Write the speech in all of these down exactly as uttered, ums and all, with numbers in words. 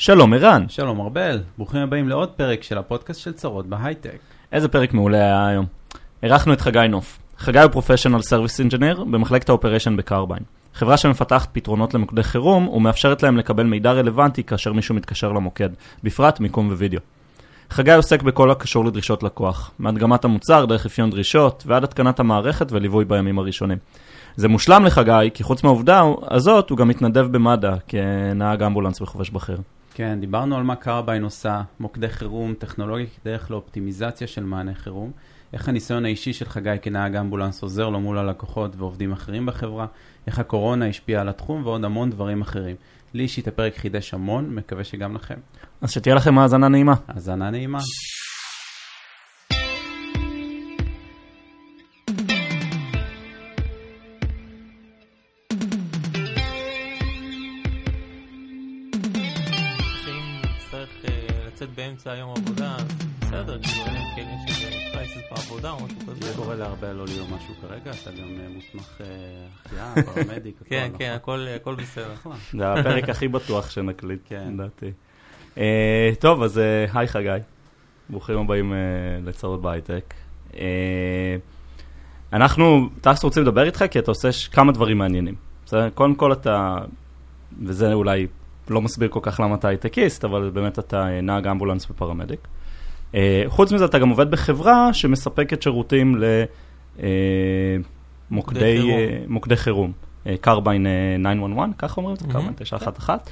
שלום ערן. שלום ארבל, ברוכים הבאים לעוד פרק של הפודקאסט של צרות בהייטק. איזה פרק מעולה היה היום. ערכנו את חגי נוף. חגי הוא פרופשיונל סרוויס אינג'נר במחלקת האופרשן בקרביין. חברה שמפתחת פתרונות למוקדי חירום ומאפשרת להם לקבל מידע רלוונטי כאשר מישהו מתקשר למוקד, בפרט מיקום ווידאו. חגי עוסק בכל הקשור לדרישות לקוח, מהדגמת המוצר, דרך אפיון דרישות, ועד התקנת המערכת וליווי בימים הראשונים. זה מושלם לחגי, כי חוץ מהעובדה הזאת הוא גם מתנדב במד"א כנהג אמבולנס בחובש בכיר. כן, דיברנו על מה קרביין עושה, מוקדי חירום, טכנולוגיה כדרך לאופטימיזציה של מענה חירום, איך הניסיון האישי של חגי כנהג אמבולנס עוזר לו מול הלקוחות ועובדים אחרים בחברה, איך הקורונה השפיעה על התחום ועוד המון דברים אחרים. לי אישית הפרק חידש המון, מקווה שגם לכם. אז שתהיה לכם האזנה נעימה. האזנה נעימה. באמצע היום עבודה, בסדר, כאילו אין כן יש חייסס בעבודה או משהו כזה. זה קורה להרבה לא להיות משהו כרגע, אתה גם מוסמך אחיה, פרמדיק. כן, כן, הכל בסדר. זה הפרק הכי בטוח שנקליט, כן, דעתי. טוב, אז היי חגי, ברוכים הבאים לצרות בהייטק. אנחנו, תכף רוצים לדבר איתך, כי אתה עושה כמה דברים מעניינים. קודם כל אתה, וזה אולי לא מסביר כל כך למה אתה הייטקיסט, אבל באמת אתה נהג אמבולנס ופרמדיק. חוץ מזה, אתה גם עובד בחברה שמספקת שירותים למוקדי חירום. קרביין תשע אחת אחת, כך אומרים את זה, קרביין תשע אחת אחת.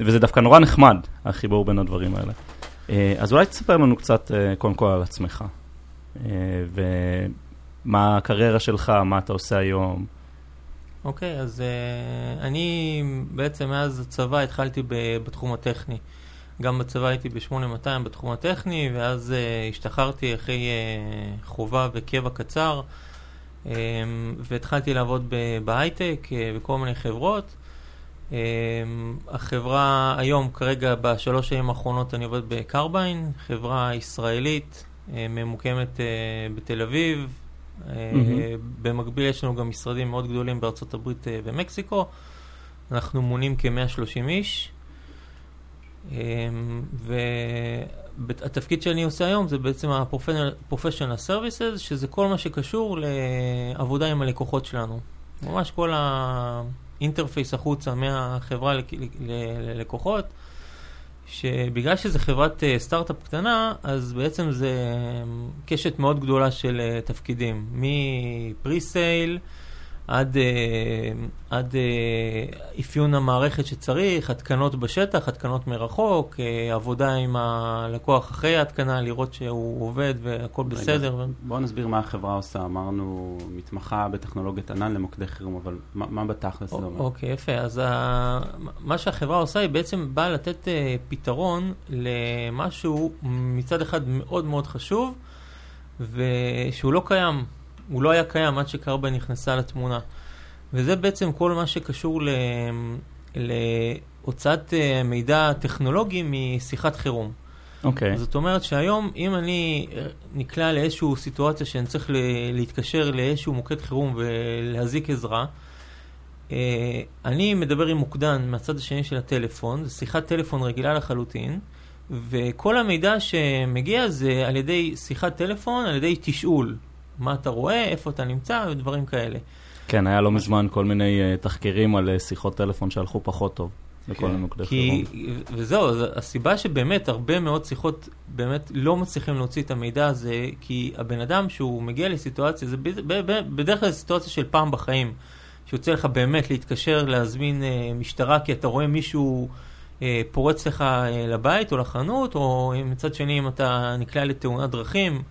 וזה דווקא נורא נחמד, החיבור בין הדברים האלה. אז אולי תספר לנו קצת, קודם כל, על עצמך. ומה הקריירה שלך, מה אתה עושה היום. אוקיי, okay, אז uh, אני בעצם מאז הצבא התחלתי ב- בתחום הטכני. גם בצבא הייתי ב-שמונה מאתיים בתחום הטכני, ואז uh, השתחררתי אחרי uh, חובה וקבע קצר, um, והתחלתי לעבוד ב- בהייטק, uh, בכל מיני חברות. Um, החברה היום, כרגע בשלוש שנים האחרונות אני עובד בקרביין, חברה ישראלית, uh, ממוקמת uh, בתל אביב, במקביל יש לנו גם משרדים מאוד גדולים בארצות הברית ומקסיקו. אנחנו מונים כ-מאה ושלושים איש, והתפקיד שאני עושה היום זה בעצם ה-Professional Services, שזה כל מה שקשור לעבודה עם הלקוחות שלנו, ממש כל האינטרפייס החוצה מהחברה ללקוחות, שבגלל שזה חברת סטארט-אפ קטנה, אז בעצם זה קשת מאוד גדולה של תפקידים, מפריסייל עד, עד אפיון המערכת שצריך, התקנות בשטח, התקנות מרחוק, עבודה עם הלקוח אחרי ההתקנה, לראות שהוא עובד והכל רגע, בסדר. בואו נסביר מה החברה עושה. אמרנו, מתמחה בטכנולוגיית ענן למוקדי חירום, אבל מה, מה בתכלס? אוקיי, יפה. אז ה, מה שהחברה עושה היא בעצם באה לתת פתרון למשהו מצד אחד מאוד מאוד חשוב, ושהוא לא קיים. הוא לא היה קיים עד שקרבן נכנסה לתמונה. וזה בעצם כל מה שקשור להוצאת מידע טכנולוגי משיחת חירום. אוקיי. זאת אומרת שהיום, אם אני נקלע לאיזשהו סיטואציה שאני צריך להתקשר לאיזשהו מוקד חירום ולהזיק עזרה, אני מדבר עם מוקדן מהצד השני של הטלפון, זו שיחת טלפון רגילה לחלוטין, וכל המידע שמגיע זה על ידי שיחת טלפון, על ידי תשאול. מה אתה רואה, איפה אתה נמצא, ודברים כאלה. כן, היה לא מזמן כל מיני uh, תחקירים על uh, שיחות טלפון שהלכו פחות טוב לכל כן, המוקדי כי, חירום. וזהו, הסיבה שבאמת הרבה מאוד שיחות באמת לא מצליחים להוציא את המידע הזה, כי הבן אדם שהוא מגיע לסיטואציה, זה ב, ב, ב, בדרך כלל סיטואציה של פעם בחיים, שיוצא לך באמת להתקשר, להזמין uh, משטרה, כי אתה רואה מישהו uh, פורץ לך uh, לבית או לחנות, או מצד שני אם אתה נקלע לתאונת דרכים,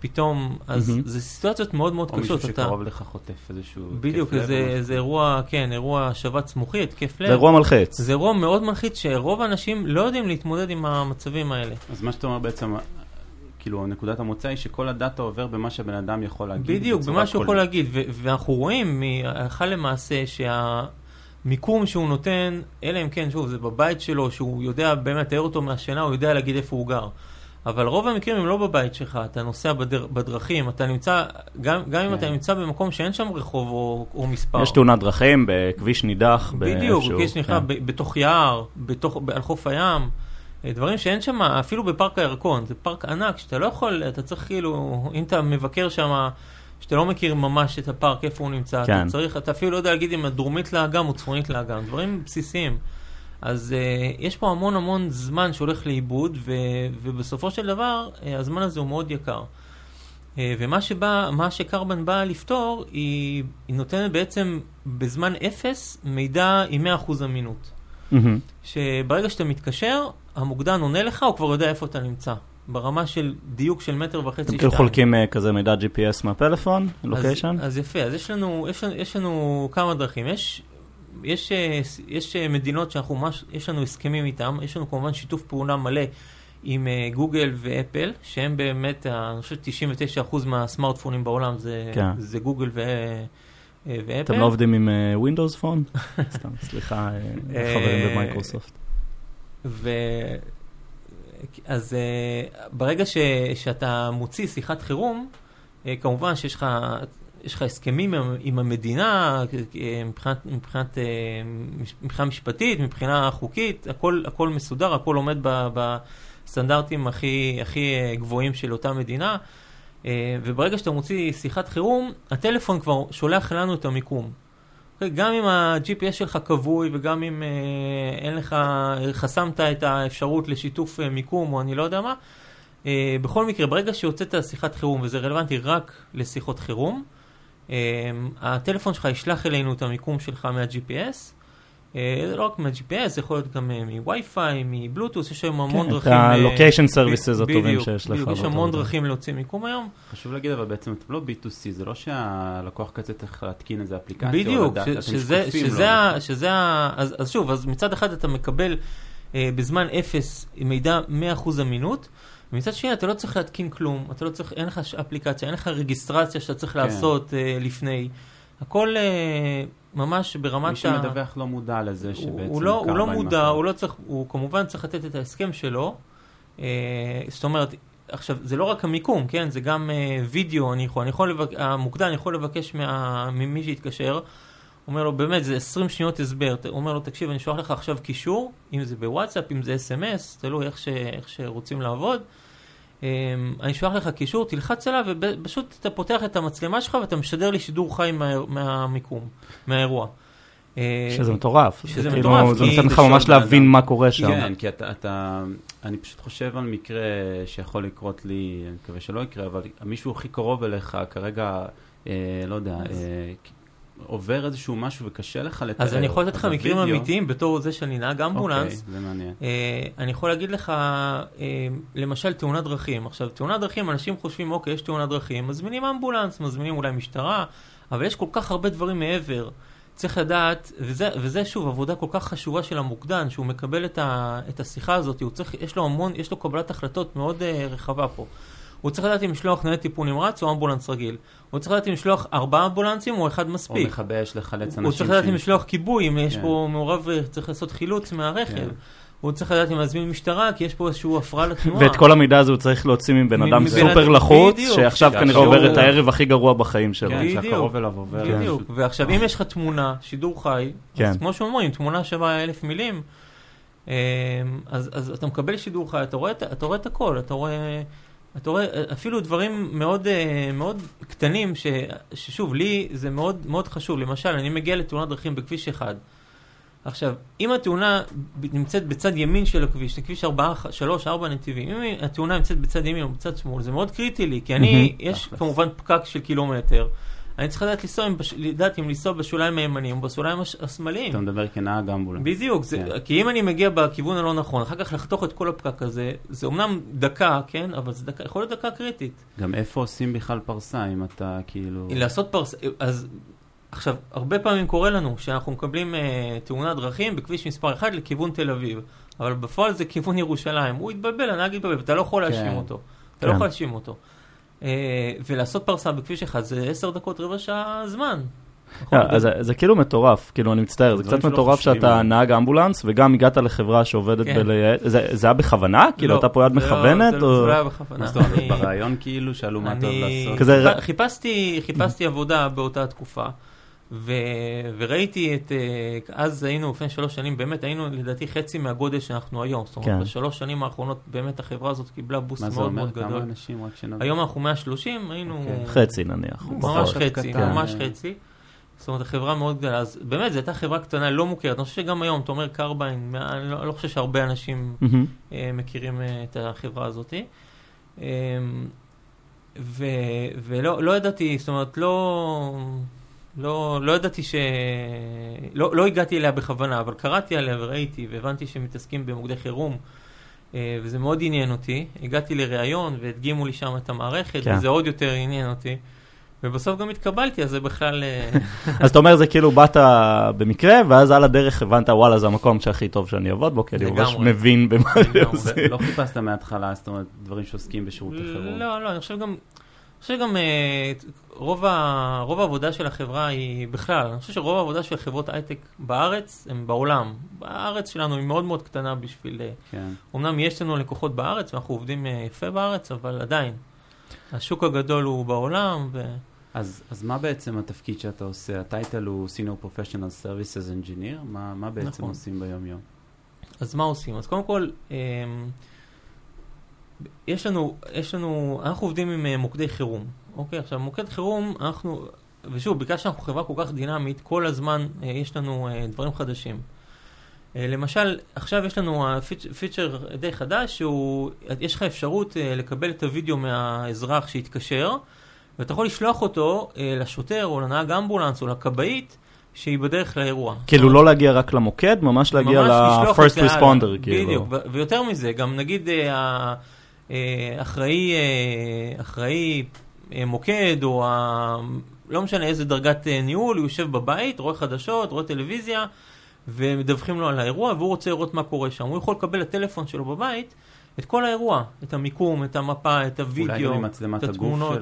פתאום, אז זה סיטואציות מאוד מאוד קשות. או מישהו שקרוב לך חוטף איזשהו... בדיוק, זה אירוע, כן, אירוע שבץ מוחי, התקף לב. זה אירוע מלחיץ. זה אירוע מאוד מלחיץ שרוב האנשים לא יודעים להתמודד עם המצבים האלה. אז מה שאתה אומר בעצם, כאילו, נקודת המוצא היא שכל הדאטה עובר במה שהבן אדם יכול להגיד. בדיוק, במה שהוא יכול להגיד. ואנחנו רואים, אחלה למעשה, שהמיקום שהוא נותן, אלא אם כן, שוב, זה בבית שלו, שהוא יודע באמת, תאר אותו מהשינה, הוא יודע להגיד איפה הוא גר. אבל רוב המקרים הם לא בבית שלך, אתה נוסע בדר, בדרכים, אתה נמצא, גם, גם אם אתה נמצא במקום שאין שם רחוב או, או מספר. יש תאונת דרכים בכביש נידח. בדיוק, בכביש נידח, ב- בתוך יער, בתוך, על חוף הים, דברים שאין שם, אפילו בפארק הירקון, זה פארק ענק שאתה לא יכול, אתה צריך כאילו, אם אתה מבקר שם, שאתה לא מכיר ממש את הפארק, איפה הוא נמצא, כן. אתה צריך, אתה אפילו לא יודע להגיד אם הדרומית לאגם או צפונית לאגם, דברים בסיסיים. אז uh, יש פה המון המון זמן שהולך לאיבוד, ו- ובסופו של דבר uh, הזמן הזה הוא מאוד יקר. Uh, ומה שבא, מה שקרבן בא לפתור, היא, היא נותנת בעצם בזמן אפס מידע עם מאה אחוז אמינות. Mm-hmm. שברגע שאתה מתקשר, המוקדן עונה לך, הוא כבר יודע איפה אתה נמצא. ברמה של דיוק של מטר וחצי שתיים. אתם חולקים כזה מידע ג'י פי אס מהפלאפון, לוקיישן? אז יפה, אז יש לנו, יש, יש לנו כמה דרכים. יש... יש, יש מדינות שאנחנו, יש לנו הסכמים איתם, יש לנו כמובן שיתוף פעולה מלא עם גוגל ואפל, שהם באמת, אני חושב, תשעים ותשע אחוז מהסמארטפונים בעולם זה, כן. זה גוגל ו, ואפל. אתם לא עובדים עם ווינדוס פון? סתם, סליחה, חברים במייקרוסופט. ו... אז ברגע ש, שאתה מוציא שיחת חירום, כמובן שיש לך... יש לך הסכמים עם המדינה, מבחינת, מבחינת, מבחינה משפטית, מבחינה חוקית, הכל, הכל מסודר, הכל עומד בסטנדרטים הכי, הכי גבוהים של אותה מדינה, וברגע שאתה מוציא שיחת חירום, הטלפון כבר שולח לנו את המיקום. גם אם ה-ג'י פי אס שלך קבוי, וגם אם אין לך, חסמת את האפשרות לשיתוף מיקום, או אני לא יודע מה, בכל מקרה, ברגע שיוצאת שיחת חירום, וזה רלוונטי רק לשיחות חירום, Um, הטלפון שלך ישלח אלינו את המיקום שלך מה-ג'י פי אס, uh, לא רק מה-ג'י פי אס, זה יכול להיות גם uh, מ-Wi-Fi, מ-Bluetooth, יש היום המון כן, דרכים. את ה-Location Services הטובים שיש לך. יש המון דרכים להוציא מיקום היום. חשוב להגיד, אבל בעצם אתם לא בי טו סי, זה לא שהלקוח קצת צריך להתקין איזה אפליקציה. בדיוק, ש- שזה, שזה, ה- שזה ה- אז, אז שוב, אז מצד אחד אתה מקבל uh, בזמן אפס מידע מאה אחוז אמינות, ומצד שני, אתה לא צריך להתקין כלום, אתה לא צריך, אין לך אפליקציה, אין לך רגיסטרציה שאתה צריך לעשות לפני. הכל ממש ברמת... מי שמדווח לא מודע לזה שבעצם... הוא לא מודע, הוא כמובן צריך לתת את ההסכם שלו. זאת אומרת, עכשיו, זה לא רק המיקום, כן? זה גם וידאו, המוקדן יכול לבקש ממי שהתקשר, אומר לו, באמת, זה עשרים שניות הסבר, אומר לו, תקשיב, אני שולח לך עכשיו קישור, אם זה בוואטסאפ, אם זה אס אם אס, תלוי איך שרוצים לעבוד, אני שולח לך קישור, תלחץ עליו, ופשוט אתה פותח את המצלמה שלך, ואתה משדר לי שידור חי מהמיקום, מהאירוע. שזה מטורף. שזה מטורף. זה נותן לך ממש להבין מה קורה שם. כן, כי אתה, אני פשוט חושב על מקרה שיכול לקרות לי, אני מקווה שלא יקרה, אבל מישהו הכי קרוב אליך, כרגע, לא יודע, עובר איזשהו משהו וקשה לך לתאר. אז אני יכול לתת לך מקרים אמיתיים, בתור זה שאני נהג אמבולנס. אוקיי, זה מעניין. אני יכול להגיד לך, למשל, תאונת דרכים. עכשיו, תאונת דרכים, אנשים חושבים, אוקיי, יש תאונת דרכים, מזמינים אמבולנס, מזמינים אולי משטרה, אבל יש כל כך הרבה דברים מעבר. צריך לדעת, וזה, וזה שוב, עבודה כל כך חשובה של המוקדן, שהוא מקבל את ה, את השיחה הזאת, הוא צריך, יש לו המון, יש לו קבלת החלטות מאוד רחבה פה. הוא צריך לדעת אם לשלוח ניידת טיפול נמרץ או אמבולנס רגיל. הוא צריך לדעת אם לשלוח ארבעה אמבולנסים או אחד מספיק. או מחבש לחלץ אנשים. הוא צריך לדעת אם לשלוח כיבוי, אם יש פה מעורב, צריך לעשות חילוץ מהרכב. הוא צריך לדעת אם להזמין משטרה, כי יש פה איזשהו הפרעה לתנועה. ואת כל המידע הזה הוא צריך להוציא מבן אדם סופר לחוץ, שעכשיו כנראה עובר את הערב הכי גרוע בחיים שלו. בדיוק. ועכשיו, אם יש לך תמונה, שידור חי, אז כמו שאומרים, תמונה שווה אלף מילים, אז אז אתה מקבל שידור חי, אתה רואה, אתה רואה את הכל, אתה רואה אתה רואה, אפילו דברים מאוד, מאוד קטנים, ש, ששוב, לי זה מאוד, מאוד חשוב. למשל, אני מגיע לתאונת דרכים בכביש אחד. עכשיו, אם התאונה נמצאת בצד ימין של הכביש, לכביש שלוש ארבע נתיבים, אם התאונה נמצאת בצד ימין או בצד שמאל, זה מאוד קריטי לי, כי אני, יש כמובן פקק של קילומטר. אני צריך לדעת לנסוע, לדעת אם לנסוע בשוליים הימניים או בשוליים השמאליים. אתה מדבר כנהג אמבולנס. בדיוק, כי אם אני מגיע בכיוון הלא נכון, אחר כך לחתוך את כל הפקק הזה, זה אומנם דקה, כן, אבל זה יכול להיות דקה קריטית. גם איפה עושים בכלל פרסה, אם אתה כאילו... לעשות פרסה, אז עכשיו, הרבה פעמים קורה לנו שאנחנו מקבלים תאונת דרכים בכביש מספר אחד לכיוון תל אביב, אבל בפועל זה כיוון ירושלים. הוא התבלבל, הנהג התבלבל, אתה לא יכול להאשים אותו. אתה לא יכול להאשים אותו. ולעשות פרסה בכביש אחד, זה עשר דקות רבע שעה זמן. זה כאילו מטורף, כאילו אני מצטער, זה קצת מטורף שאתה נהג אמבולנס, וגם הגעת לחברה שעובדת בלייעץ, זה היה בכוונה? כאילו אתה פה יד מכוונת? זה היה בכוונה. זאת אומרת, ברעיון כאילו שאלו מה טוב לעשות. חיפשתי עבודה באותה תקופה, וראיתי את, אז היינו, לפני שלוש שנים, באמת היינו לדעתי חצי מהגודל שאנחנו היום. זאת אומרת, בשלוש שנים האחרונות באמת החברה הזאת קיבלה בוסט מאוד מאוד גדול. היום אנחנו מאה ושלושים, היינו... חצי נניח. ממש חצי, ממש חצי. זאת אומרת, החברה מאוד גדולה. אז באמת, זו הייתה חברה קטנה, לא מוכרת. אני חושב שגם היום, אתה אומר קרבין, אני לא חושב שהרבה אנשים מכירים את החברה הזאת. ולא ידעתי, זאת אומרת, לא... לא, לא ידעתי ש... לא, לא הגעתי אליה בכוונה, אבל קראתי עליה וראיתי, והבנתי שמתעסקים במוקדי חירום, וזה מאוד עניין אותי. הגעתי לראיון, והדגימו לי שם את המערכת, כן. וזה עוד יותר עניין אותי. ובסוף גם התקבלתי, אז זה בכלל... אז אתה אומר, זה כאילו באת במקרה, ואז על הדרך הבנת, וואלה, זה המקום שהכי טוב שאני עובד בו, כי אני ממש מבין במה זה. לא חיפשת מההתחלה, זאת אומרת, דברים שעוסקים בשירות החירום. לא, לא, אני חושב גם... אני חושב שגם רוב העבודה של החברה היא בכלל, אני חושב שרוב העבודה של חברות הייטק בארץ הם בעולם. בארץ שלנו היא מאוד מאוד קטנה בשביל... אמנם יש לנו לקוחות בארץ ואנחנו עובדים יפה בארץ, אבל עדיין. השוק הגדול הוא בעולם. אז מה בעצם התפקיד שאתה עושה? הטייטל הוא Senior Professional Services Engineer. מה בעצם עושים ביום יום? אז מה עושים? אז קודם כל... יש לנו, יש לנו, אנחנו עובדים עם מוקדי חירום. אוקיי, עכשיו, מוקד חירום, אנחנו, ושוב, בגלל שאנחנו חברה כל כך דינמית, כל הזמן יש לנו דברים חדשים. למשל, עכשיו יש לנו פיצ'ר די חדש, שהוא, יש לך אפשרות לקבל את הוידאו מהאזרח שהתקשר, ואתה יכול לשלוח אותו לשוטר או לנהג אמבולנס או לקבאית, שהיא בדרך לאירוע. כאילו לא להגיע רק למוקד, ממש להגיע ל-first responder. בדיוק, ויותר מזה, גם נגיד ה... אחראי, אחראי מוקד, או ה... לא משנה איזה דרגת ניהול, הוא יושב בבית, רואה חדשות, רואה טלוויזיה, ומדווחים לו על האירוע, והוא רוצה לראות מה קורה שם. הוא יכול לקבל לטלפון שלו בבית את כל האירוע, את המיקום, את המפה, את הווידאו, את התמונות.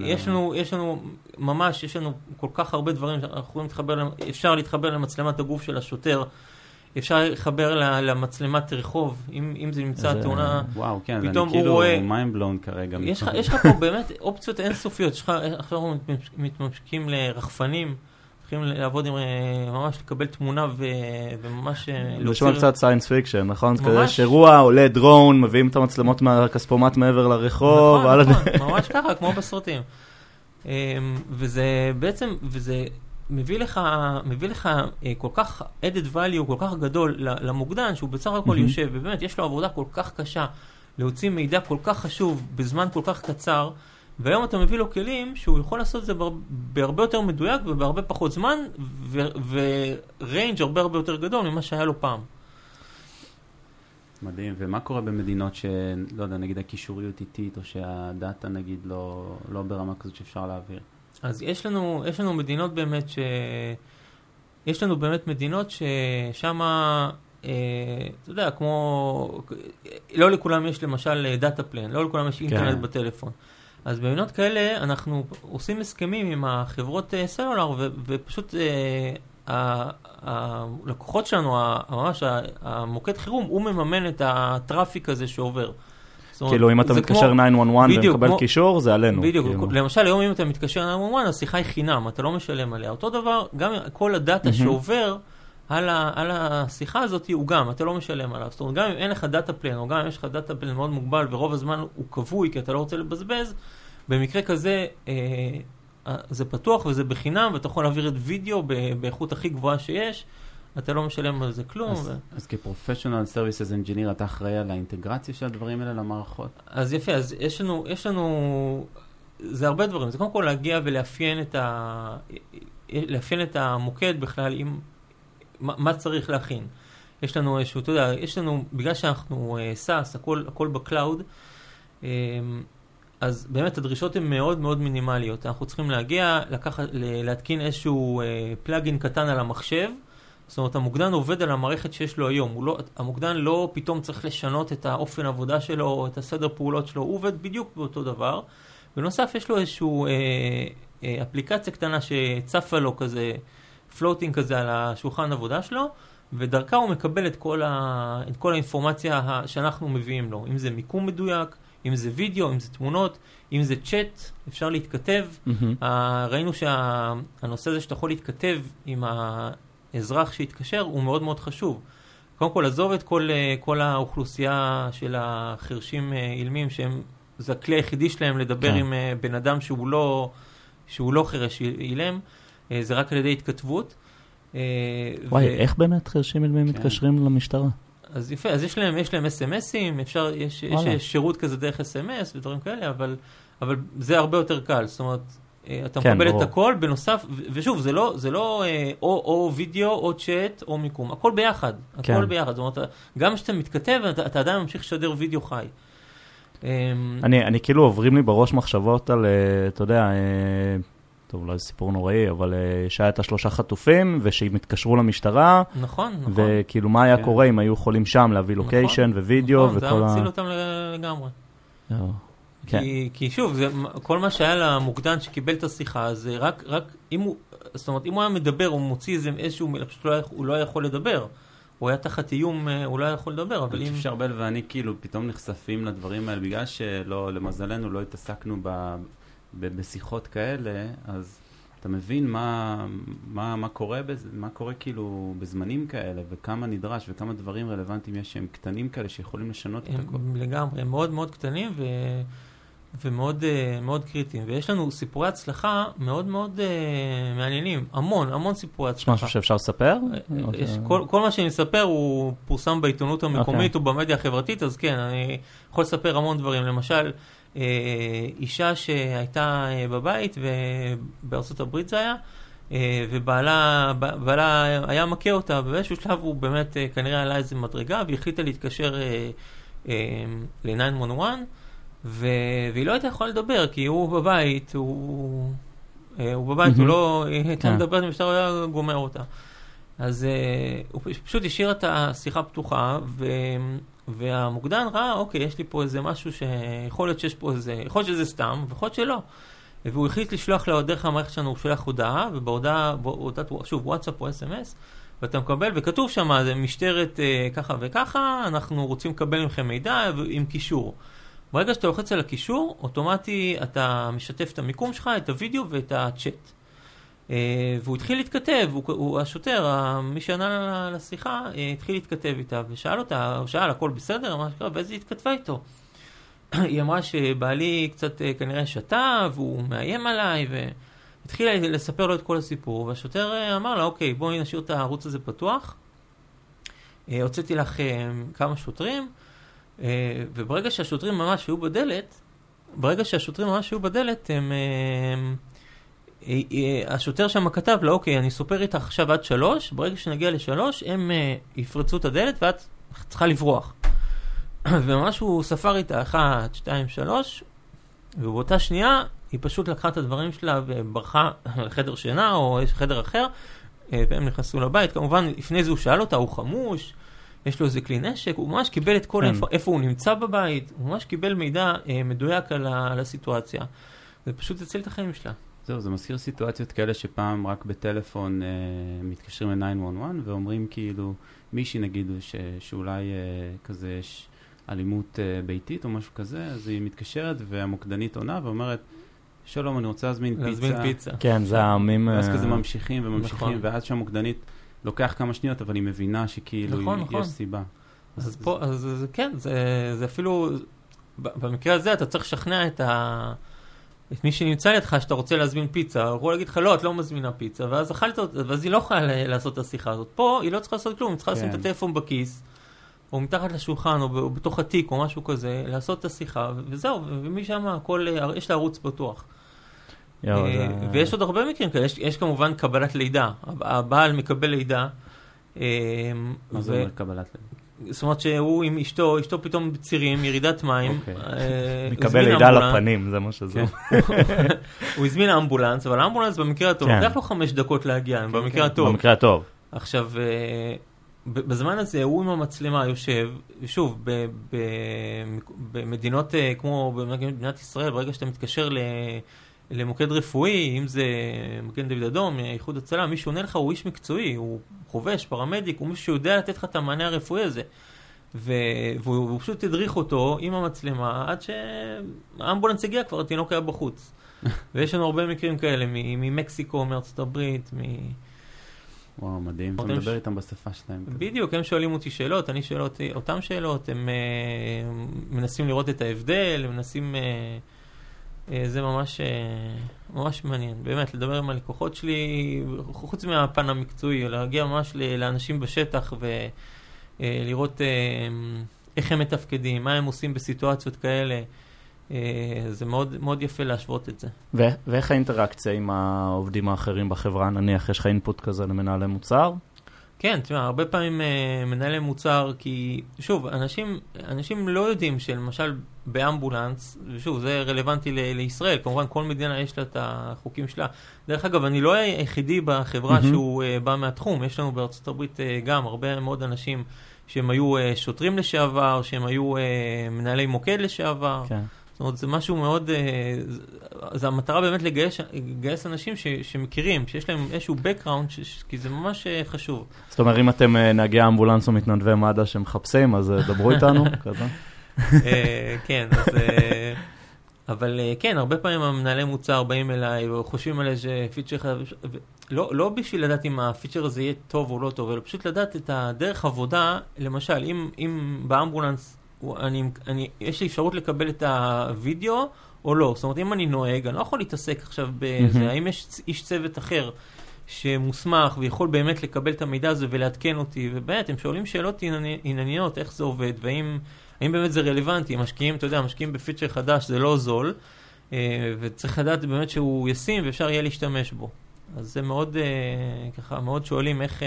יש לנו, יש לנו, ממש, יש לנו כל כך הרבה דברים, אפשר להתחבר למצלמת הגוף של השוטר, אפשר לחבר למצלמת רחוב, אם, אם זה נמצא התאונה, וואו, כן, פתאום הוא רואה... וואו, מיינד בלון כרגע. יש לך, יש לך פה באמת אופציות אינסופיות, יש לך, אנחנו מתממשקים לרחפנים, צריכים לעבוד עם, ממש לקבל תמונה ו, וממש... בשביל קצת סיינס פיקשן, נכון? כזה יש אירוע, עולה דרון, מביאים את המצלמות מהכספומט מעבר לרחוב. נכון, נכון, ממש ככה, כמו בסרטים. וזה בעצם, וזה... מביא לך, מביא לך אה, כל כך added value, כל כך גדול למוקדן, שהוא בצד הכל mm-hmm. יושב, ובאמת יש לו עבודה כל כך קשה, להוציא מידע כל כך חשוב, בזמן כל כך קצר, והיום אתה מביא לו כלים, שהוא יכול לעשות את זה בהרבה, בהרבה יותר מדויק, ובהרבה פחות זמן, וריינג' ו- הרבה הרבה יותר גדול ממה שהיה לו פעם. מדהים, ומה קורה במדינות שלא יודע, נגיד הקישוריות איטית, או שהדאטה נגיד לא, לא ברמה כזאת שאפשר להעביר? אז יש לנו, יש לנו מדינות באמת ש... יש לנו באמת מדינות ששמה, אה, אתה יודע, כמו... לא לכולם יש למשל דאטה פלן, לא לכולם יש אינטרנט בטלפון. אז במדינות כאלה אנחנו עושים הסכמים עם החברות סלולר, ו- ופשוט אה, ה- הלקוחות שלנו, ה- ממש ה- המוקד חירום, הוא מממן את הטראפיק הזה שעובר. כאילו אם אתה מתקשר תשע אחת אחת ומקבל קישור, זה עלינו. בדיוק, למשל היום אם אתה מתקשר תשע אחת אחת, השיחה היא חינם, אתה לא משלם עליה. אותו דבר, גם כל הדאטה שעובר על השיחה הזאת, הוא גם, אתה לא משלם עליו. זאת אומרת, גם אם אין לך דאטה פלן, או גם אם יש לך דאטה פלן מאוד מוגבל, ורוב הזמן הוא קבוי, כי אתה לא רוצה לבזבז, במקרה כזה, זה פתוח וזה בחינם, ואתה יכול להעביר את וידאו באיכות הכי גבוהה שיש, אתה לא משלם על זה כלום. אז, ו... אז כפרופשיונל סרוויסס אנג'יניר, אתה אחראי על האינטגרציה של הדברים האלה למערכות? אז יפה, אז יש לנו, יש לנו, זה הרבה דברים. זה קודם כל להגיע ולאפיין את, ה... לאפיין את המוקד בכלל, עם... מה, מה צריך להכין. יש לנו איזשהו, אתה יודע, יש לנו, בגלל שאנחנו סאס, הכל, הכל בקלאוד, אז באמת הדרישות הן מאוד מאוד מינימליות. אנחנו צריכים להגיע, לקחת, להתקין איזשהו פלאגין קטן על המחשב, זאת אומרת, המוקדן עובד על המערכת שיש לו היום. לא, המוקדן לא פתאום צריך לשנות את האופן העבודה שלו, את הסדר פעולות שלו. הוא עובד בדיוק באותו דבר. בנוסף, יש לו איזשהו, אה, אפליקציה קטנה שצפה לו כזה, פלוטינג כזה על השולחן עבודה שלו, ודרכה הוא מקבל את כל, ה... את כל האינפורמציה שאנחנו מביאים לו, אם זה מיקום מדויק, אם זה וידאו, אם זה תמונות, אם זה צ'אט, אפשר להתכתב. Mm-hmm. Uh, ראינו שהנושא הזה שאתה יכול להתכתב עם האזרח שהתקשר הוא מאוד מאוד חשוב. קודם כל, עזוב את כל, uh, כל האוכלוסייה של החרשים uh, אילמים, שזה הכלי היחידי שלהם לדבר yeah. עם uh, בן אדם שהוא לא, שהוא לא חרש אילם, uh, זה רק על ידי התכתבות. Uh, וואי, ו... איך באמת חרשים אילמים yeah. מתקשרים למשטרה? אז יפה, אז יש להם, יש להם אס-אמסים, אפשר, יש, יש שירות כזה דרך אס-אמס ודברים כאלה, אבל, אבל זה הרבה יותר קל. זאת אומרת, אתה כן, מקבל ברור. את הכל בנוסף, ושוב, זה לא, זה לא, או, או וידאו, או צ'אט, או מיקום. הכל ביחד, הכל כן. ביחד. זאת אומרת, גם שאתה מתכתב, אתה, אתה עדיין ממשיך לשדר וידאו חי. אני, אני כאילו עוברים לי בראש מחשבות על, אתה יודע, טוב, אולי זה סיפור נוראי, אבל שהיה את השלושה חטופים, ושהם התקשרו למשטרה. נכון, נכון. וכאילו, מה היה קורה אם היו יכולים שם להביא לוקיישן ווידאו וכל ה... נכון, זה הציל אותם לגמרי. כי שוב, כל מה שהיה למוקדן שקיבל את השיחה, זה רק, אם הוא, זאת אומרת, אם הוא היה מדבר, הוא מוציא איזשהו, פשוט הוא לא היה יכול לדבר. הוא היה תחת איום, הוא לא היה יכול לדבר, אבל אם... אני חושב שארבל ואני כאילו פתאום נחשפים לדברים האלה, בגלל שלא, למזלנו, לא התעסקנו ב... בשיחות כאלה, אז אתה מבין מה, מה, מה קורה בז, מה קורה כאילו בזמנים כאלה, וכמה נדרש, וכמה דברים רלוונטיים יש שהם קטנים כאלה שיכולים לשנות את הכל. לגמרי, הם מאוד מאוד קטנים ו, ומאוד מאוד קריטיים. ויש לנו סיפורי הצלחה מאוד מאוד מעניינים. המון, המון סיפורי הצלחה. משהו שאפשר לספר? יש, כל, כל מה שאני מספר הוא פורסם בעיתונות המקומית או במדיה החברתית, אז כן, אני יכול לספר המון דברים. למשל, אישה שהייתה בבית, ובארצות הברית זה היה, ובעלה בעלה היה מכה אותה, ובאיזשהו שלב הוא באמת כנראה עלה איזה מדרגה, והחליטה להתקשר ל-תשע אחת אחת, והיא לא הייתה יכולה לדבר, כי הוא בבית, הוא, הוא בבית, הוא לא הייתה מדברת, אם אפשר היה גומר אותה. אז הוא פשוט השאיר את השיחה פתוחה, ו... והמוקדן ראה, אוקיי, יש לי פה איזה משהו שיכול להיות שיש פה איזה, יכול להיות שזה סתם, ויכול להיות שלא. והוא החליט לשלוח לה דרך המערכת שלנו, הוא שלח הודעה, ובהודעת, שוב, וואטסאפ או אס-אמס, ואתה מקבל, וכתוב שם, זה משטרת אה, ככה וככה, אנחנו רוצים לקבל מכם מידע עם קישור. ברגע שאתה לוחץ על הקישור, אוטומטי אתה משתף את המיקום שלך, את הוידאו ואת הצ'אט. והוא התחיל להתכתב, השוטר, מי שענה לשיחה, התחיל להתכתב איתה, ושאל אותה, הוא שאל, הכל בסדר, מה שקרה, ואז היא התכתבה איתו. היא אמרה שבעלי קצת כנראה שתה, והוא מאיים עליי, והתחילה לספר לו את כל הסיפור, והשוטר אמר לה, אוקיי, בואי נשאיר את הערוץ הזה פתוח, הוצאתי לך כמה שוטרים, וברגע שהשוטרים ממש היו בדלת, ברגע שהשוטרים ממש היו בדלת, הם... השוטר שם כתב לה, אוקיי, אני סופר איתך עכשיו עד שלוש, ברגע שנגיע לשלוש, הם uh, יפרצו את הדלת ואת צריכה לברוח. וממש הוא ספר איתה, אחת, שתיים, שלוש, ובאותה שנייה היא פשוט לקחה את הדברים שלה וברחה לחדר שינה או חדר אחר, והם נכנסו לבית. כמובן, לפני זה הוא שאל אותה, הוא חמוש, יש לו איזה כלי נשק, הוא ממש קיבל את כל איפה, איפה הוא נמצא בבית, הוא ממש קיבל מידע uh, מדויק על, ה, על הסיטואציה. זה פשוט הציל את החיים שלה. זהו, זה מזכיר סיטואציות כאלה שפעם רק בטלפון אה, מתקשרים ל-תשע אחת אחת ואומרים כאילו מישהי נגיד ש, שאולי אה, כזה יש אלימות אה, ביתית או משהו כזה, אז היא מתקשרת והמוקדנית עונה ואומרת שלום, אני רוצה להזמין פיצה. להזמין פיצה. כן, זה העמים... ואז כזה ממשיכים וממשיכים, נכון. ואז שהמוקדנית לוקח כמה שניות, אבל היא מבינה שכאילו נכון, נכון. יש סיבה. אז, אז פה, אז, אז כן, זה, זה אפילו... במקרה הזה אתה צריך לשכנע את ה... את מי שנמצא לידך שאתה רוצה להזמין פיצה, הוא יכול להגיד לך, לא, את לא מזמינה פיצה, ואז אכלת אותה, ואז היא לא יכולה לעשות את השיחה הזאת. פה היא לא צריכה לעשות כלום, היא צריכה לשים את הטלפון בכיס, או מתחת לשולחן, או בתוך התיק, או משהו כזה, לעשות את השיחה, וזהו, ומשם הכל, יש לה ערוץ בטוח. ויש עוד הרבה מקרים כאלה, יש כמובן קבלת לידה, הבעל מקבל לידה. מה זה אומר קבלת לידה? זאת אומרת שהוא עם אשתו, אשתו פתאום בצירים, ירידת מים. מקבל לידה לפנים, זה מה שזה. הוא הזמין אמבולנס, אבל האמבולנס במקרה הטוב, לקח לו חמש דקות להגיע, במקרה הטוב. במקרה הטוב. עכשיו, בזמן הזה הוא עם המצלמה יושב, שוב, במדינות כמו במדינת ישראל, ברגע שאתה מתקשר למוקד רפואי, אם זה מגן דוד אדום, איחוד הצלה, מי שעונה לך הוא איש מקצועי, הוא חובש, פרמדיק, הוא מישהו שיודע לתת לך את המענה הרפואי הזה. והוא פשוט תדריך אותו עם המצלמה עד שהאמבולנס הגיע, כבר התינוק היה בחוץ. ויש לנו הרבה מקרים כאלה, ממקסיקו, מארצות הברית, מ... וואו, מדהים, אתה מדבר איתם בשפה שלהם. בדיוק, הם שואלים אותי שאלות, אני שואל אותם שאלות, הם מנסים לראות את ההבדל, הם מנסים... זה ממש, ממש מעניין. באמת, לדבר עם הלקוחות שלי, חוץ מהפן המקצועי, להגיע ממש לאנשים בשטח ולראות איך הם מתפקדים, מה הם עושים בסיטואציות כאלה. זה מאוד, מאוד יפה להשוות את זה. ו- ואיך האינטראקציה עם העובדים האחרים בחברה? נניח, יש לך אינפוט כזה למנהלי מוצר? כן, תשמע, הרבה פעמים מנהלי מוצר, כי, שוב, אנשים, אנשים לא יודעים שלמשל באמבולנס, ושוב, זה רלוונטי ל- לישראל, כמובן כל מדינה יש לה את החוקים שלה. דרך אגב, אני לא היחידי בחברה שהוא uh, בא מהתחום, יש לנו בארצות הברית uh, גם הרבה מאוד אנשים שהם היו uh, שוטרים לשעבר, שהם היו uh, מנהלי מוקד לשעבר. כן. זאת אומרת, זה משהו מאוד, זה המטרה באמת לגייס, לגייס אנשים ש, שמכירים, שיש להם איזשהו בקראונד, כי זה ממש חשוב. זאת אומרת, אם אתם נהגי האמבולנס או מתנדבי מד"א שמחפשים, אז דברו איתנו, כזה. כן, אז... אבל כן, הרבה פעמים המנהלי מוצר באים אליי, וחושבים על איזה פיצ'ר, לא, לא בשביל לדעת אם הפיצ'ר הזה יהיה טוב או לא טוב, אלא פשוט לדעת את הדרך עבודה, למשל, אם, אם באמבולנס, אני, אני, יש לי אפשרות לקבל את הווידאו או לא. זאת אומרת, אם אני נוהג, אני לא יכול להתעסק עכשיו בזה. האם יש איש צוות אחר שמוסמך ויכול באמת לקבל את המידע הזה ולעדכן אותי? ובאמת, הם שואלים שאלות ענייניות, איך זה עובד, והאם, האם באמת זה רלוונטי. משקיעים, אתה יודע, משקיעים בפיצ'ר חדש, זה לא זול, וצריך לדעת באמת שהוא ישים ואפשר יהיה להשתמש בו. אז זה מאוד, ככה, מאוד שואלים איך,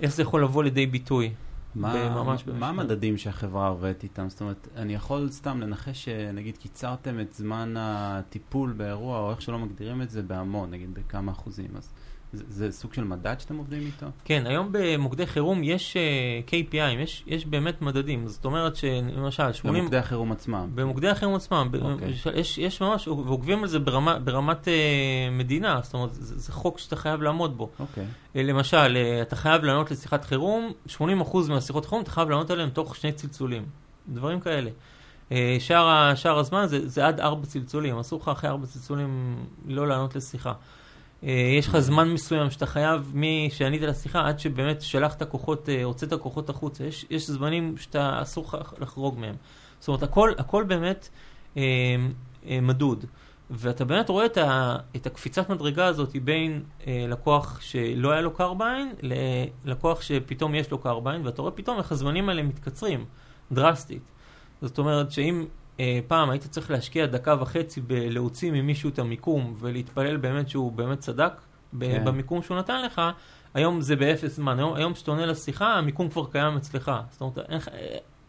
איך זה יכול לבוא לידי ביטוי. מה, מה המדדים שהחברה עובדת איתם? זאת אומרת, אני יכול סתם לנחש שנגיד קיצרתם את זמן הטיפול באירוע, או איך שלא מגדירים את זה בהמון, נגיד בכמה אחוזים. אז זה, זה סוג של מדד שאתם עובדים איתו? כן, היום במוקדי חירום יש uh, K P I, יש, יש באמת מדדים. זאת אומרת שלמשל, שמונים... במוקדי החירום עצמם. במוקדי החירום עצמם. Okay. יש, יש ממש, ועוקבים על זה ברמה, ברמת uh, מדינה. זאת אומרת, זה, זה חוק שאתה חייב לעמוד בו. Okay. Uh, למשל, uh, אתה חייב לענות לשיחת חירום, שמונים אחוז מהשיחות חירום אתה חייב לענות עליהם תוך שני צלצולים. דברים כאלה. שאר, שאר הזמן זה, זה עד ארבע צלצולים. אסור לך אחרי ארבע צלצולים לא לענות לשיחה. יש לך זמן מסוים שאתה חייב מי שענית לשיחה עד שבאמת שלחת כוחות, הוצאת כוחות החוצה. יש, יש זמנים שאתה אסור לחרוג מהם. זאת אומרת, הכל, הכל באמת אה, אה, מדוד. ואתה באמת רואה את, ה, את הקפיצת מדרגה הזאת בין אה, לקוח שלא היה לו קרביין ללקוח שפתאום יש לו קרביין, ואתה רואה פתאום איך הזמנים האלה מתקצרים, דרסטית. זאת אומרת שאם... פעם היית צריך להשקיע דקה וחצי בלהוציא ממישהו את המיקום ולהתפלל באמת שהוא באמת צדק במיקום שהוא נתן לך, היום זה באפס זמן. היום שאתה עונה לשיחה, המיקום כבר קיים אצלך. זאת אומרת,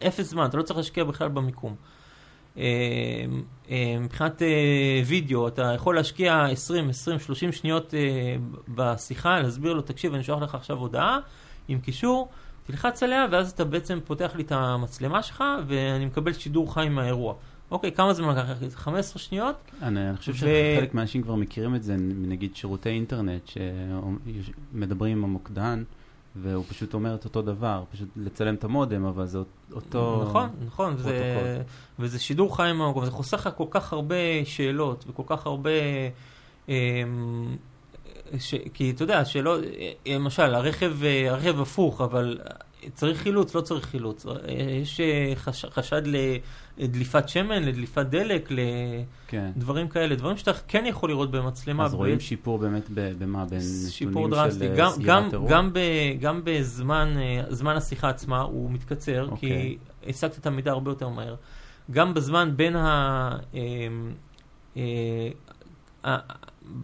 אפס זמן, אתה לא צריך להשקיע בכלל במיקום. מבחינת וידאו, אתה יכול להשקיע עשרים, עשרים, שלושים שניות בשיחה, להסביר לו, תקשיב, אני שולח לך עכשיו הודעה עם קישור, תלחץ עליה, ואז אתה בעצם פותח לי את המצלמה שלך, ואני מקבל שידור חי מהאירוע. אוקיי, כמה זמן לקחת? חמש עשרה שניות? אני חושב שחלק מהאנשים כבר מכירים את זה, נגיד שירותי אינטרנט, שמדברים עם המוקדן, והוא פשוט אומר את אותו דבר, פשוט לצלם את המודם, אבל זה אותו... נכון, נכון, וזה שידור חי מהמקום, זה חוסך כל כך הרבה שאלות, וכל כך הרבה... ש... כי אתה יודע, שלא... למשל, הרכב, הרכב הפוך, אבל צריך חילוץ, לא צריך חילוץ. יש חש... חשד לדליפת שמן, לדליפת דלק, לדברים כן. כאלה, דברים שאתה כן יכול לראות במצלמה. אז ב... רואים שיפור באמת במה? בין שיפור דרסטי. גם, גם, גם, ב... גם בזמן זמן השיחה עצמה הוא מתקצר, okay. כי השגת את המידע הרבה יותר מהר. גם בזמן בין ה...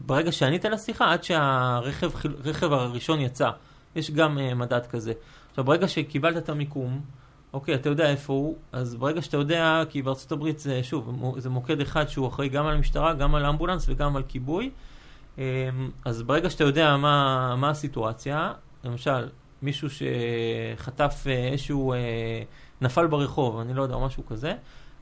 ברגע שענית על השיחה, עד שהרכב הראשון יצא, יש גם uh, מדד כזה. עכשיו, ברגע שקיבלת את המיקום, אוקיי, אתה יודע איפה הוא, אז ברגע שאתה יודע, כי בארצות הברית זה, שוב, זה מוקד אחד שהוא אחראי גם על המשטרה, גם על אמבולנס וגם על כיבוי, um, אז ברגע שאתה יודע מה, מה הסיטואציה, למשל, מישהו שחטף איזשהו, uh, נפל ברחוב, אני לא יודע, משהו כזה,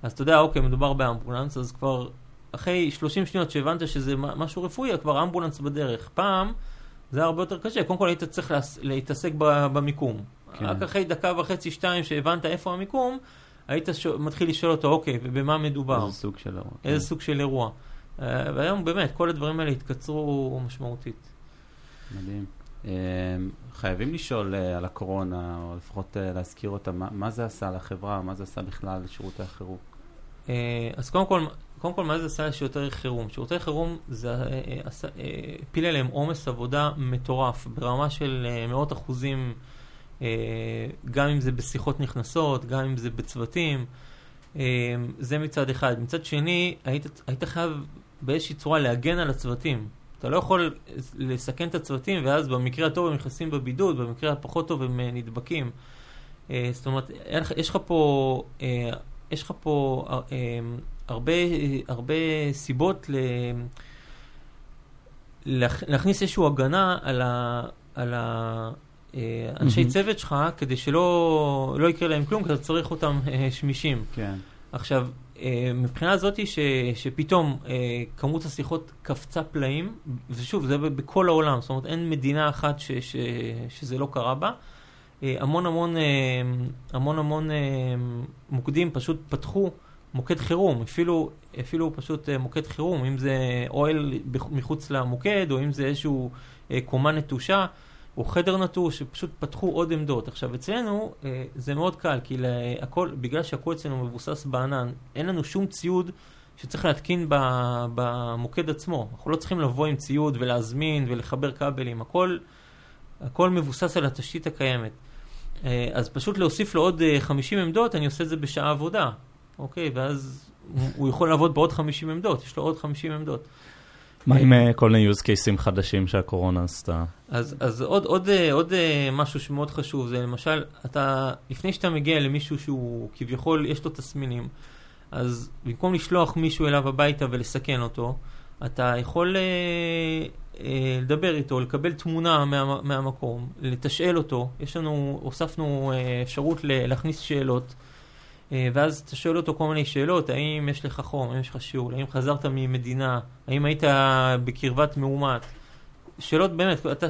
אז אתה יודע, אוקיי, מדובר באמבולנס, אז כבר... אחרי שלושים שניות שהבנת שזה משהו רפואי, כבר אמבולנס בדרך. פעם זה היה הרבה יותר קשה. קודם כל היית צריך להתעסק במיקום. רק אחרי דקה וחצי, שתיים, שהבנת איפה המיקום, היית מתחיל לשאול אותו, אוקיי, ובמה מדובר? איזה סוג של אירוע. איזה סוג של אירוע. והיום באמת, כל הדברים האלה התקצרו משמעותית. מדהים. חייבים לשאול על הקורונה, או לפחות להזכיר אותה, מה זה עשה לחברה, מה זה עשה בכלל לשירותי החירום? אז קודם כל, קודם כל מה זה עשה לשירותי חירום? שירותי חירום זה פיל אליהם עומס עבודה מטורף, ברמה של מאות אחוזים, גם אם זה בשיחות נכנסות, גם אם זה בצוותים, זה מצד אחד. מצד שני, היית, היית חייב באיזושהי צורה להגן על הצוותים. אתה לא יכול לסכן את הצוותים, ואז במקרה הטוב הם נכנסים בבידוד, במקרה הפחות טוב הם נדבקים. זאת אומרת, יש לך פה, יש לך פה הרבה, הרבה סיבות להכניס איזושהי הגנה על ה, על ה, אנשי צוות שלך, כדי שלא, לא יקרה להם כלום, כי אתה צריך אותם שמישים. כן. עכשיו, מבחינה הזאת ש, שפתאום כמות השיחות קפצה פלאים, ושוב, זה בכל העולם, זאת אומרת, אין מדינה אחת ש, ש, שזה לא קרה בה. המון המון, המון המון מוקדים פשוט פתחו מוקד חירום, אפילו, אפילו פשוט מוקד חירום, אם זה אוהל מחוץ למוקד, או אם זה איזשהו קומה נטושה, או חדר נטוש, שפשוט פתחו עוד עמדות. עכשיו, אצלנו זה מאוד קל, כי הכל, בגלל שהכל אצלנו מבוסס בענן, אין לנו שום ציוד שצריך להתקין במוקד עצמו. אנחנו לא צריכים לבוא עם ציוד ולהזמין ולחבר קבלים. הכל, הכל מבוסס על התשתית הקיימת. אז פשוט להוסיף לו עוד חמישים עמדות, אני עושה את זה בשעה עבודה. אוקיי, ואז הוא יכול לעבוד בעוד חמישים עמדות, יש לו עוד חמישים עמדות. מה עם כל מיני use cases חדשים שהקורונה עשתה? אז, אז עוד, עוד, עוד משהו שמאוד חשוב, זה למשל, אתה, לפני שאתה מגיע למישהו שהוא כביכול יש לו תסמינים, אז במקום לשלוח מישהו אליו הביתה ולסכן אותו, אתה יכול אה, אה, לדבר איתו, לקבל תמונה מה, מהמקום, לתשאל אותו. יש לנו, הוספנו אה, אפשרות להכניס שאלות, ואז אתה שואל אותו כל מיני שאלות, האם יש לך חום, האם יש לך שיעול, האם חזרת ממדינה, האם היית בקרבת מאומת. שאלות באמת, אתה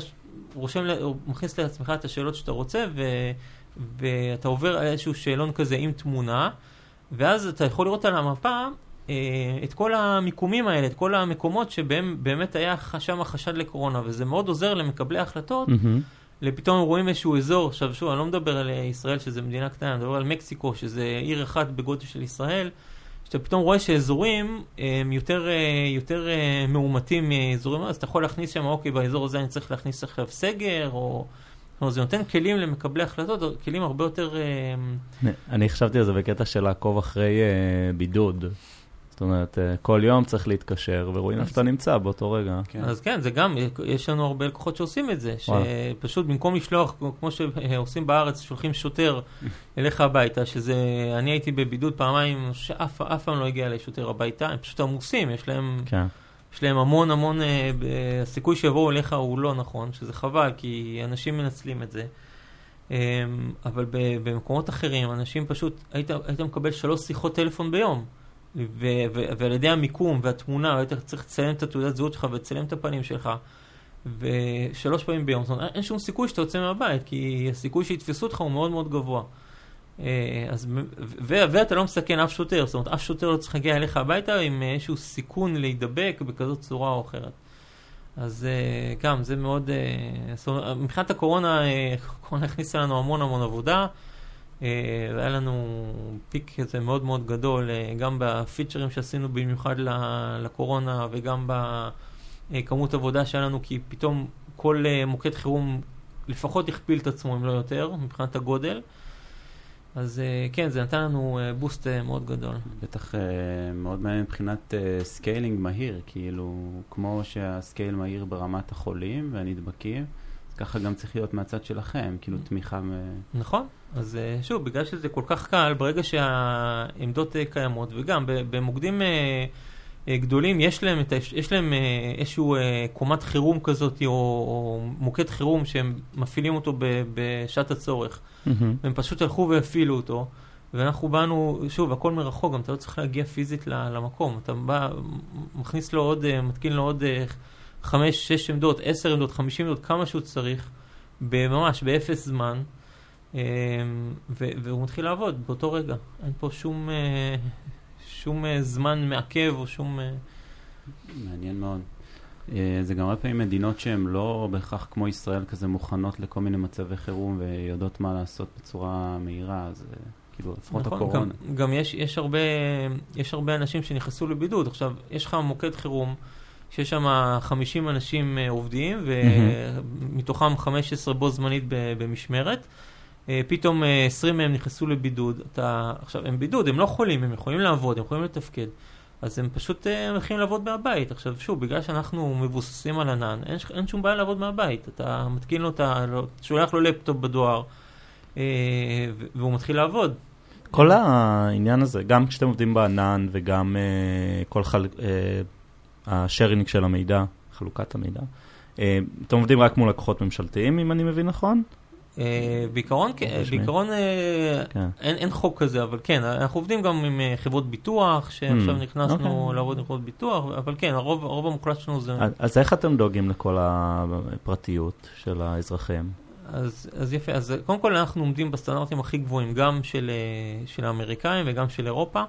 רושם, מכניס לעצמך את השאלות שאתה רוצה, ו, ואתה עובר על איזשהו שאלון כזה עם תמונה, ואז אתה יכול לראות על המפה את כל המיקומים האלה, את כל המקומות שבהם באמת היה שם החשד לקורונה, וזה מאוד עוזר למקבלי ההחלטות, mm-hmm. לפתאום רואים איזשהו אזור, עכשיו שוב, אני לא מדבר על ישראל שזה מדינה קטנה, אני מדבר על מקסיקו, שזה עיר אחת בגודל של ישראל, שאתה פתאום רואה שאזורים הם יותר, יותר מאומתים מאזורים, אז אתה יכול להכניס שם, אוקיי, באזור הזה אני צריך להכניס עכשיו סגר, או... זה נותן כלים למקבלי החלטות, כלים הרבה יותר... אני חשבתי על זה בקטע של לעקוב אחרי בידוד. זאת אומרת, כל יום צריך להתקשר, ורואים איפה אתה נמצא באותו רגע. אז כן, זה גם, יש לנו הרבה לקוחות שעושים את זה, שפשוט במקום לשלוח, כמו שעושים בארץ, שולחים שוטר אליך הביתה, שזה, אני הייתי בבידוד פעמיים, שאף פעם לא הגיע אליי שוטר הביתה, הם פשוט עמוסים, יש להם, יש להם המון המון, הסיכוי שיבואו אליך הוא לא נכון, שזה חבל, כי אנשים מנצלים את זה. אבל במקומות אחרים, אנשים פשוט, היית, היית מקבל שלוש שיחות טלפון ביום. ו- ו- ועל ידי המיקום והתמונה, היית צריך לצלם את התעודת זהות שלך ולצלם את הפנים שלך, ושלוש פעמים ביום. זאת אומרת, אין שום סיכוי שאתה יוצא מהבית, כי הסיכוי שיתפסו אותך הוא מאוד מאוד גבוה. אז, ו- ו- ואתה לא מסכן אף שוטר, זאת אומרת, אף שוטר לא צריך להגיע אליך הביתה עם איזשהו סיכון להידבק בכזאת צורה או אחרת. אז גם, זה מאוד... זאת אומרת, מבחינת הקורונה, הקורונה הכניסה לנו המון המון עבודה, והיה לנו פיק הזה מאוד מאוד גדול, גם בפיצ'רים שעשינו במיוחד לקורונה, וגם בכמות עבודה שהיה לנו, כי פתאום כל מוקד חירום לפחות הכפיל את עצמו, אם לא יותר, מבחינת הגודל. אז כן, זה נתן לנו בוסט מאוד גדול. בטח מאוד מעניין מבחינת סקיילינג מהיר, כאילו כמו שהסקייל מהיר ברמת החולים והנדבקים, ככה גם צריך להיות מהצד שלכם, כאילו תמיכה... נכון, אז שוב, בגלל שזה כל כך קל, ברגע שהעמדות קיימות, וגם במוקדים גדולים יש להם, יש להם איזשהו קומת חירום כזאת, או מוקד חירום שהם מפעילים אותו בשעת הצורך, והם פשוט הלכו והפעילו אותו, ואנחנו באנו, שוב, הכל מרחוק, גם אתה לא צריך להגיע פיזית למקום, אתה בא, מכניס לו עוד, מתקין לו עוד חמש, שש עמדות, עשר עמדות, חמישים עמדות, כמה שהוא צריך, ממש, באפס זמן, והוא מתחיל לעבוד באותו רגע. אין פה שום, שום זמן מעכב או שום... מעניין מאוד. זה גם הרבה פעמים מדינות שהן לא בהכרח כמו ישראל כזה מוכנות לכל מיני מצבי חירום ויודעות מה לעשות בצורה מהירה, אז כאילו לפחות נכון, הקורונה. גם, גם יש, יש, הרבה, יש הרבה אנשים שנכנסו לבידוד. עכשיו, יש לך מוקד חירום שיש שם חמישים אנשים עובדים ומתוכם חמש עשרה בו זמנית במשמרת. פתאום עשרים מהם נכנסו לבידוד. אתה, עכשיו, הם בידוד, הם לא חולים, הם יכולים לעבוד, הם יכולים לתפקד. אז הם פשוט הולכים לעבוד מהבית. עכשיו, שוב, בגלל שאנחנו מבוססים על ענן, אין, אין שום בעיה לעבוד מהבית. אתה מתקין לו, אתה שולח לו לפטופ בדואר, אה, והוא מתחיל לעבוד. כל העניין הזה, גם כשאתם עובדים בענן, וגם אה, כל חל... אה, השארינג של המידע, חלוקת המידע, אה, אתם עובדים רק מול לקוחות ממשלתיים, אם אני מבין נכון? בעיקרון, בעיקרון אין חוק כזה, אבל כן, אנחנו עובדים גם עם חברות ביטוח, שעכשיו נכנסנו לעבוד עם חברות ביטוח, אבל כן, הרוב המוחלט שלנו זה... אז איך אתם דואגים לכל הפרטיות של האזרחים? אז יפה, אז קודם כל אנחנו עומדים בסטנדרטים הכי גבוהים, גם של האמריקאים וגם של אירופה.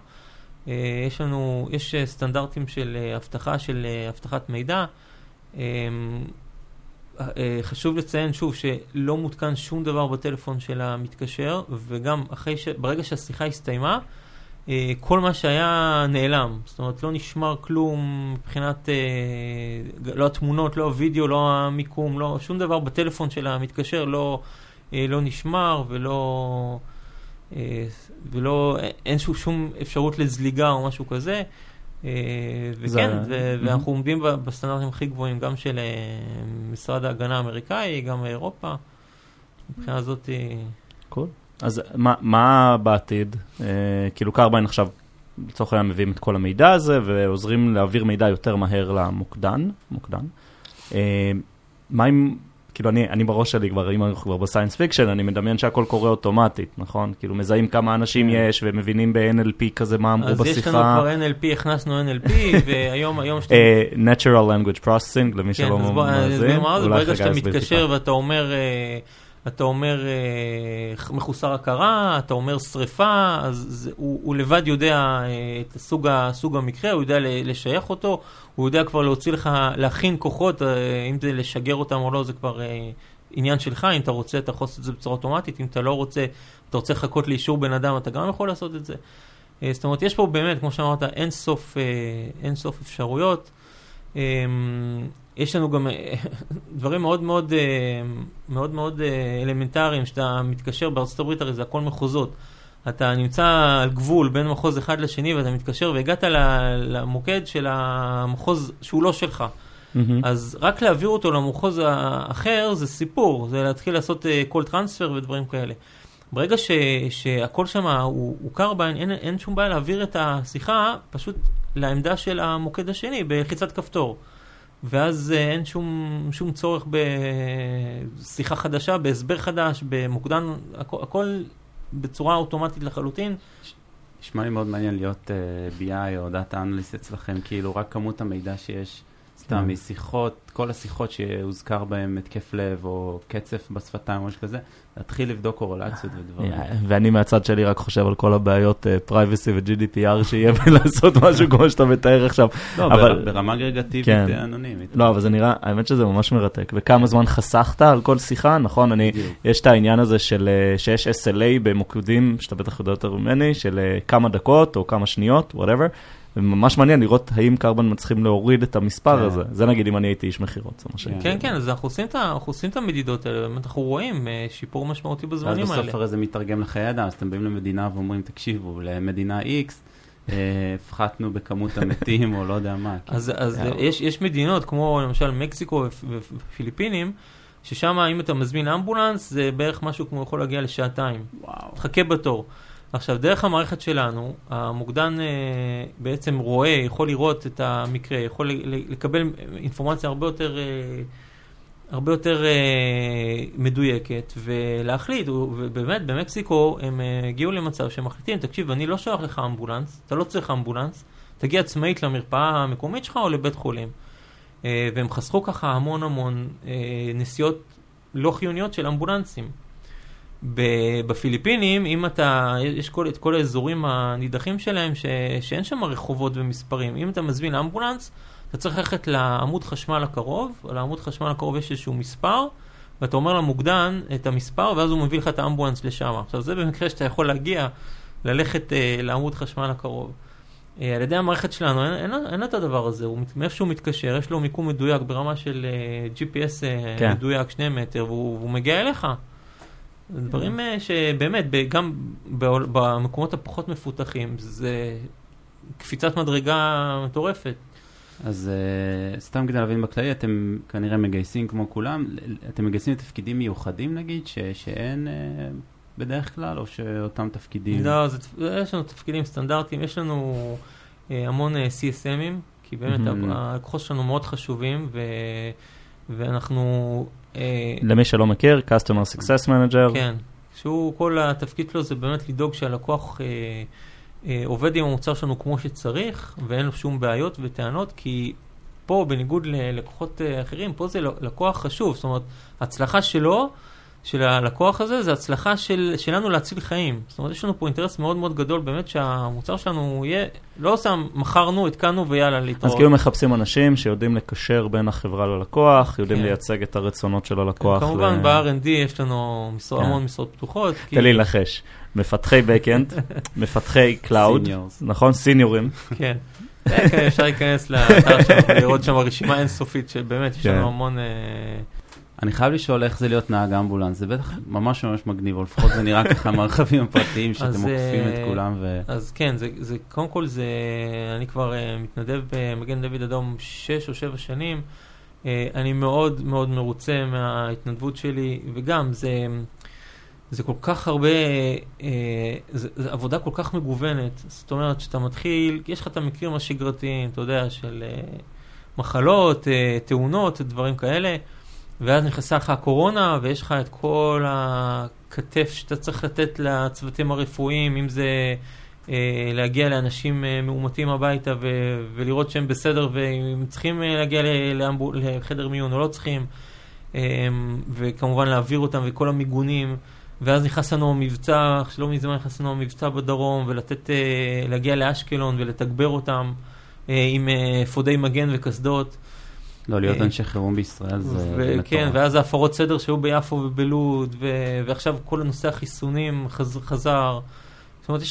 יש לנו, יש סטנדרטים של הבטחה, של הבטחת מידע, חשוב לציין שוב שלא מותקן שום דבר בטלפון של המתקשר, וגם אחרי ש... ברגע שהשיחה הסתיימה, כל מה שהיה נעלם. זאת אומרת, לא נשמר כלום מבחינת, לא התמונות, לא הווידאו, לא המיקום, לא... שום דבר בטלפון של המתקשר לא, לא נשמר ולא... ולא... אין שום אפשרות לזליגה או משהו כזה. וכן, ואנחנו עומדים בסטנדרטים הכי גבוהים, גם של משרד ההגנה האמריקאי, גם אירופה, מבחינה זאת. קול. אז מה בעתיד? כאילו קרבן עכשיו לצורך העניין מביאים את כל המידע הזה, ועוזרים להעביר מידע יותר מהר למוקדן, מוקדן. מה אם, כאילו אני בראש שלי כבר, אם אנחנו כבר בסיינס פיקשן, אני מדמיין שהכל קורה אוטומטית, נכון? כאילו מזהים כמה אנשים יש, ומבינים ב-אן אל פי כזה מה אמרו בשיחה. אז יש לנו כבר אן אל פי, הכנסנו אן אל פי, והיום, היום שאתה... Natural Language Processing, למי שלא מזהים. ברגע שאתה מתקשר ואתה אומר, אתה אומר מחוסר הכרה, אתה אומר שריפה, אז הוא לבד יודע את סוג המקרה, הוא יודע לשייך אותו, הוא יודע כבר להוציא לך, להכין כוחות, אם זה לשגר אותם או לא, זה כבר עניין שלך, אם אתה רוצה, אתה יכול לעשות את זה בצורה אוטומטית, אם אתה לא רוצה, אתה רוצה לחכות לאישור בן אדם, אתה גם יכול לעשות את זה. זאת אומרת, יש פה באמת, כמו שאמרת, אין סוף, אין סוף אפשרויות, יש לנו גם דברים מאוד מאוד מאוד מאוד אלמנטריים, שאתה מתקשר בארצות הברית, הרי זה הכל מחוזות, אתה נמצא על גבול בין מחוז אחד לשני, ואתה מתקשר והגעת למוקד של המחוז שהוא לא שלך, אז רק להעביר אותו למחוז האחר זה סיפור, זה להתחיל לעשות כל טרנספר ודברים כאלה. ברגע שהכל שם הוא קרבן, אין שום בעיה להעביר את השיחה פשוט לעמדה של המוקד השני בלחיצת כפתור, ואז אין שום, שום צורך בשיחה חדשה, בהסבר חדש, במוקדן, הכ- הכל בצורה אוטומטית לחלוטין. נשמע לי מאוד מעניין להיות uh, בי איי או דאטה אנליסט אצלכם, כאילו רק כמות המידע שיש, סתם, משיחות, כל השיחות שהוזכר בהן התקף לב או קצף בשפתיים או שכזה, להתחיל לבדוק קורלציות ודברים. ואני מהצד שלי רק חושב על כל הבעיות פרייבסי ו-ג'י די פי אר שיהיה ולעשות משהו כמו שאתה מתאר עכשיו. לא, ברמה אגרגטיבית אנונימית. לא, אבל זה נראה, האמת שזה ממש מרתק. וכמה זמן חסכת על כל שיחה, נכון? יש את העניין הזה שיש אס אל איי במוקדים, שאתה בטח יודע יותר ממני, של כמה דקות או כמה שניות, whatever. וממש מעניין לראות האם קרבן מצליחים להוריד את המספר הזה. זה נגיד אם אני הייתי איש מחירות. כן, כן, אז אנחנו עושים את המדידות האלה, אנחנו רואים שיפור משמעותי בזמנים האלה. אז בסוף הרי זה מתרגם לחיי אדם, אז אתם באים למדינה ואומרים, תקשיבו, למדינה X, הפחתנו בכמות המתים או לא יודע מה. אז יש מדינות כמו למשל מקסיקו ופיליפינים, ששם אם אתה מזמין אמבולנס, זה בערך משהו כמו יכול להגיע לשעתיים. תחכה בתור. עכשיו, דרך המערכת שלנו, המוקדן בעצם רואה, יכול לראות את המקרה, יכול לקבל אינפורמציה הרבה יותר הרבה יותר מדויקת, ולהחליט, ובאמת במקסיקו הם הגיעו למצב שהם מחליטים, תקשיב, אני לא שולח לך אמבולנס, אתה לא צריך אמבולנס, תגיע עצמאית למרפאה המקומית שלך או לבית חולים. והם חסכו ככה המון המון נסיעות לא חיוניות של אמבולנסים. בפיליפינים, אם אתה, יש כל, את כל האזורים הנידחים שלהם, ש, שאין שם רחובות ומספרים. אם אתה מזמין לאמבולנס, אתה צריך ללכת לעמוד חשמל הקרוב, לעמוד חשמל הקרוב יש איזשהו מספר, ואתה אומר למוקדן את המספר, ואז הוא מביא לך את האמבולנס לשם. עכשיו, זה במקרה שאתה יכול להגיע, ללכת אה, לעמוד חשמל הקרוב. אה, על ידי המערכת שלנו, אין, אין, אין את הדבר הזה, הוא, מאיפה שהוא מתקשר, יש לו מיקום מדויק ברמה של אה, ג'י פי אס אה, כן. מדויק, שני מטר, והוא, והוא מגיע אליך. דברים שבאמת, גם במקומות הפחות מפותחים, זה קפיצת מדרגה מטורפת. אז סתם כדי להבין בכללי, אתם כנראה מגייסים כמו כולם, אתם מגייסים לתפקידים מיוחדים נגיד, שאין בדרך כלל, או שאותם תפקידים? לא, יש לנו תפקידים סטנדרטיים, יש לנו המון סי אס אמ'ים, כי באמת הלקוחות שלנו מאוד חשובים, ואנחנו... למי שלא מכיר, Customer Success Manager. כן, שהוא, כל התפקיד שלו זה באמת לדאוג שהלקוח אה, אה, עובד עם המוצר שלנו כמו שצריך, ואין לו שום בעיות וטענות, כי פה, בניגוד ללקוחות אה, אחרים, פה זה לקוח חשוב, זאת אומרת, הצלחה שלו, של הלקוח הזה, זה הצלחה של, שלנו להציל חיים. זאת אומרת, יש לנו פה אינטרס מאוד מאוד גדול, באמת שהמוצר שלנו יהיה, לא סתם, מכרנו, התקנו ויאללה להתראות. אז כאילו מחפשים אנשים שיודעים לקשר בין החברה ללקוח, יודעים כן. לייצג את הרצונות של הלקוח. כמובן, ל... ב-אר אנד די יש לנו משרות, כן. המון משרות פתוחות. תן לי כי... לחש. מפתחי בקאנד, מפתחי קלאוד, נכון? סיניורים. כן. אפשר להיכנס לאתר שם, לראות שם הרשימה אינסופית, שבאמת יש לנו המון... אני חייב לשאול איך זה להיות נהג אמבולנס, זה בטח ממש ממש מגניב, או לפחות זה נראה ככה מהרחבים הפרטיים שאתם מוקפים את כולם. אז כן, קודם כל זה, אני כבר מתנדב במגן דוד אדום שש או שבע שנים, אני מאוד מאוד מרוצה מההתנדבות שלי, וגם זה... זה כל כך הרבה, אה, זה, זה עבודה כל כך מגוונת, זאת אומרת שאתה מתחיל, יש לך את המקרים השגרתיים, אתה יודע, של אה, מחלות, אה, תאונות, דברים כאלה, ואז נכנסה לך הקורונה, ויש לך את כל הכתף שאתה צריך לתת לצוותים הרפואיים, אם זה אה, להגיע לאנשים אה, מאומתים הביתה, ו- ולראות שהם בסדר, והם צריכים אה, להגיע ל- לאמבו- לחדר מיון או לא צריכים, אה, וכמובן להעביר אותם וכל המיגונים, ואז נכנס לנו מבצע, שלא מזמן נכנס לנו מבצע בדרום, ולתת, להגיע לאשקלון ולתגבר אותם עם פודי מגן וכסדות. לא, להיות אנשי חירום בישראל זה... כן, ואז ההפרות סדר שהיו ביפו ובלוד, ועכשיו כל הנושא החיסונים חזר. זאת אומרת,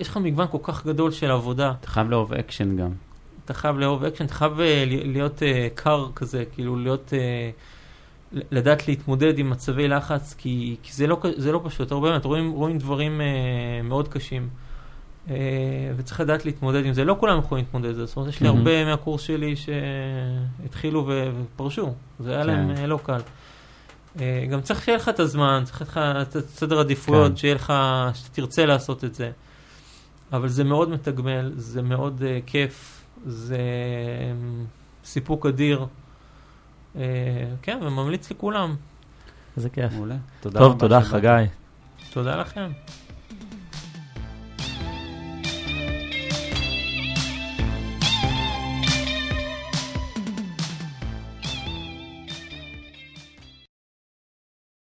יש לך מגוון כל כך גדול של עבודה. אתה חייב לאהוב אקשן גם. אתה חייב לאהוב אקשן, אתה חייב להיות קר כזה, כאילו להיות... לדעת להתמודד עם מצבי לחץ, כי, כי זה לא, זה לא פשוט. הרבה באמת, רואים, רואים דברים, אה, מאוד קשים, אה, וצריך לדעת להתמודד עם זה. לא כולם יכולים להתמודד, זאת אומרת, יש לי הרבה מהקורס שלי שהתחילו ופרשו. זה היה להם, אה, לא קל. אה, גם צריך שיהיה לך את הזמן, צריך לך את סדר עדיפויות, שיהיה לך, שתרצה לעשות את זה. אבל זה מאוד מתגמל, זה מאוד, אה, כיף, זה, אה, סיפוק אדיר. כן, וממליץ לכולם. זה כיף. טוב, תודה חגי. תודה לכם.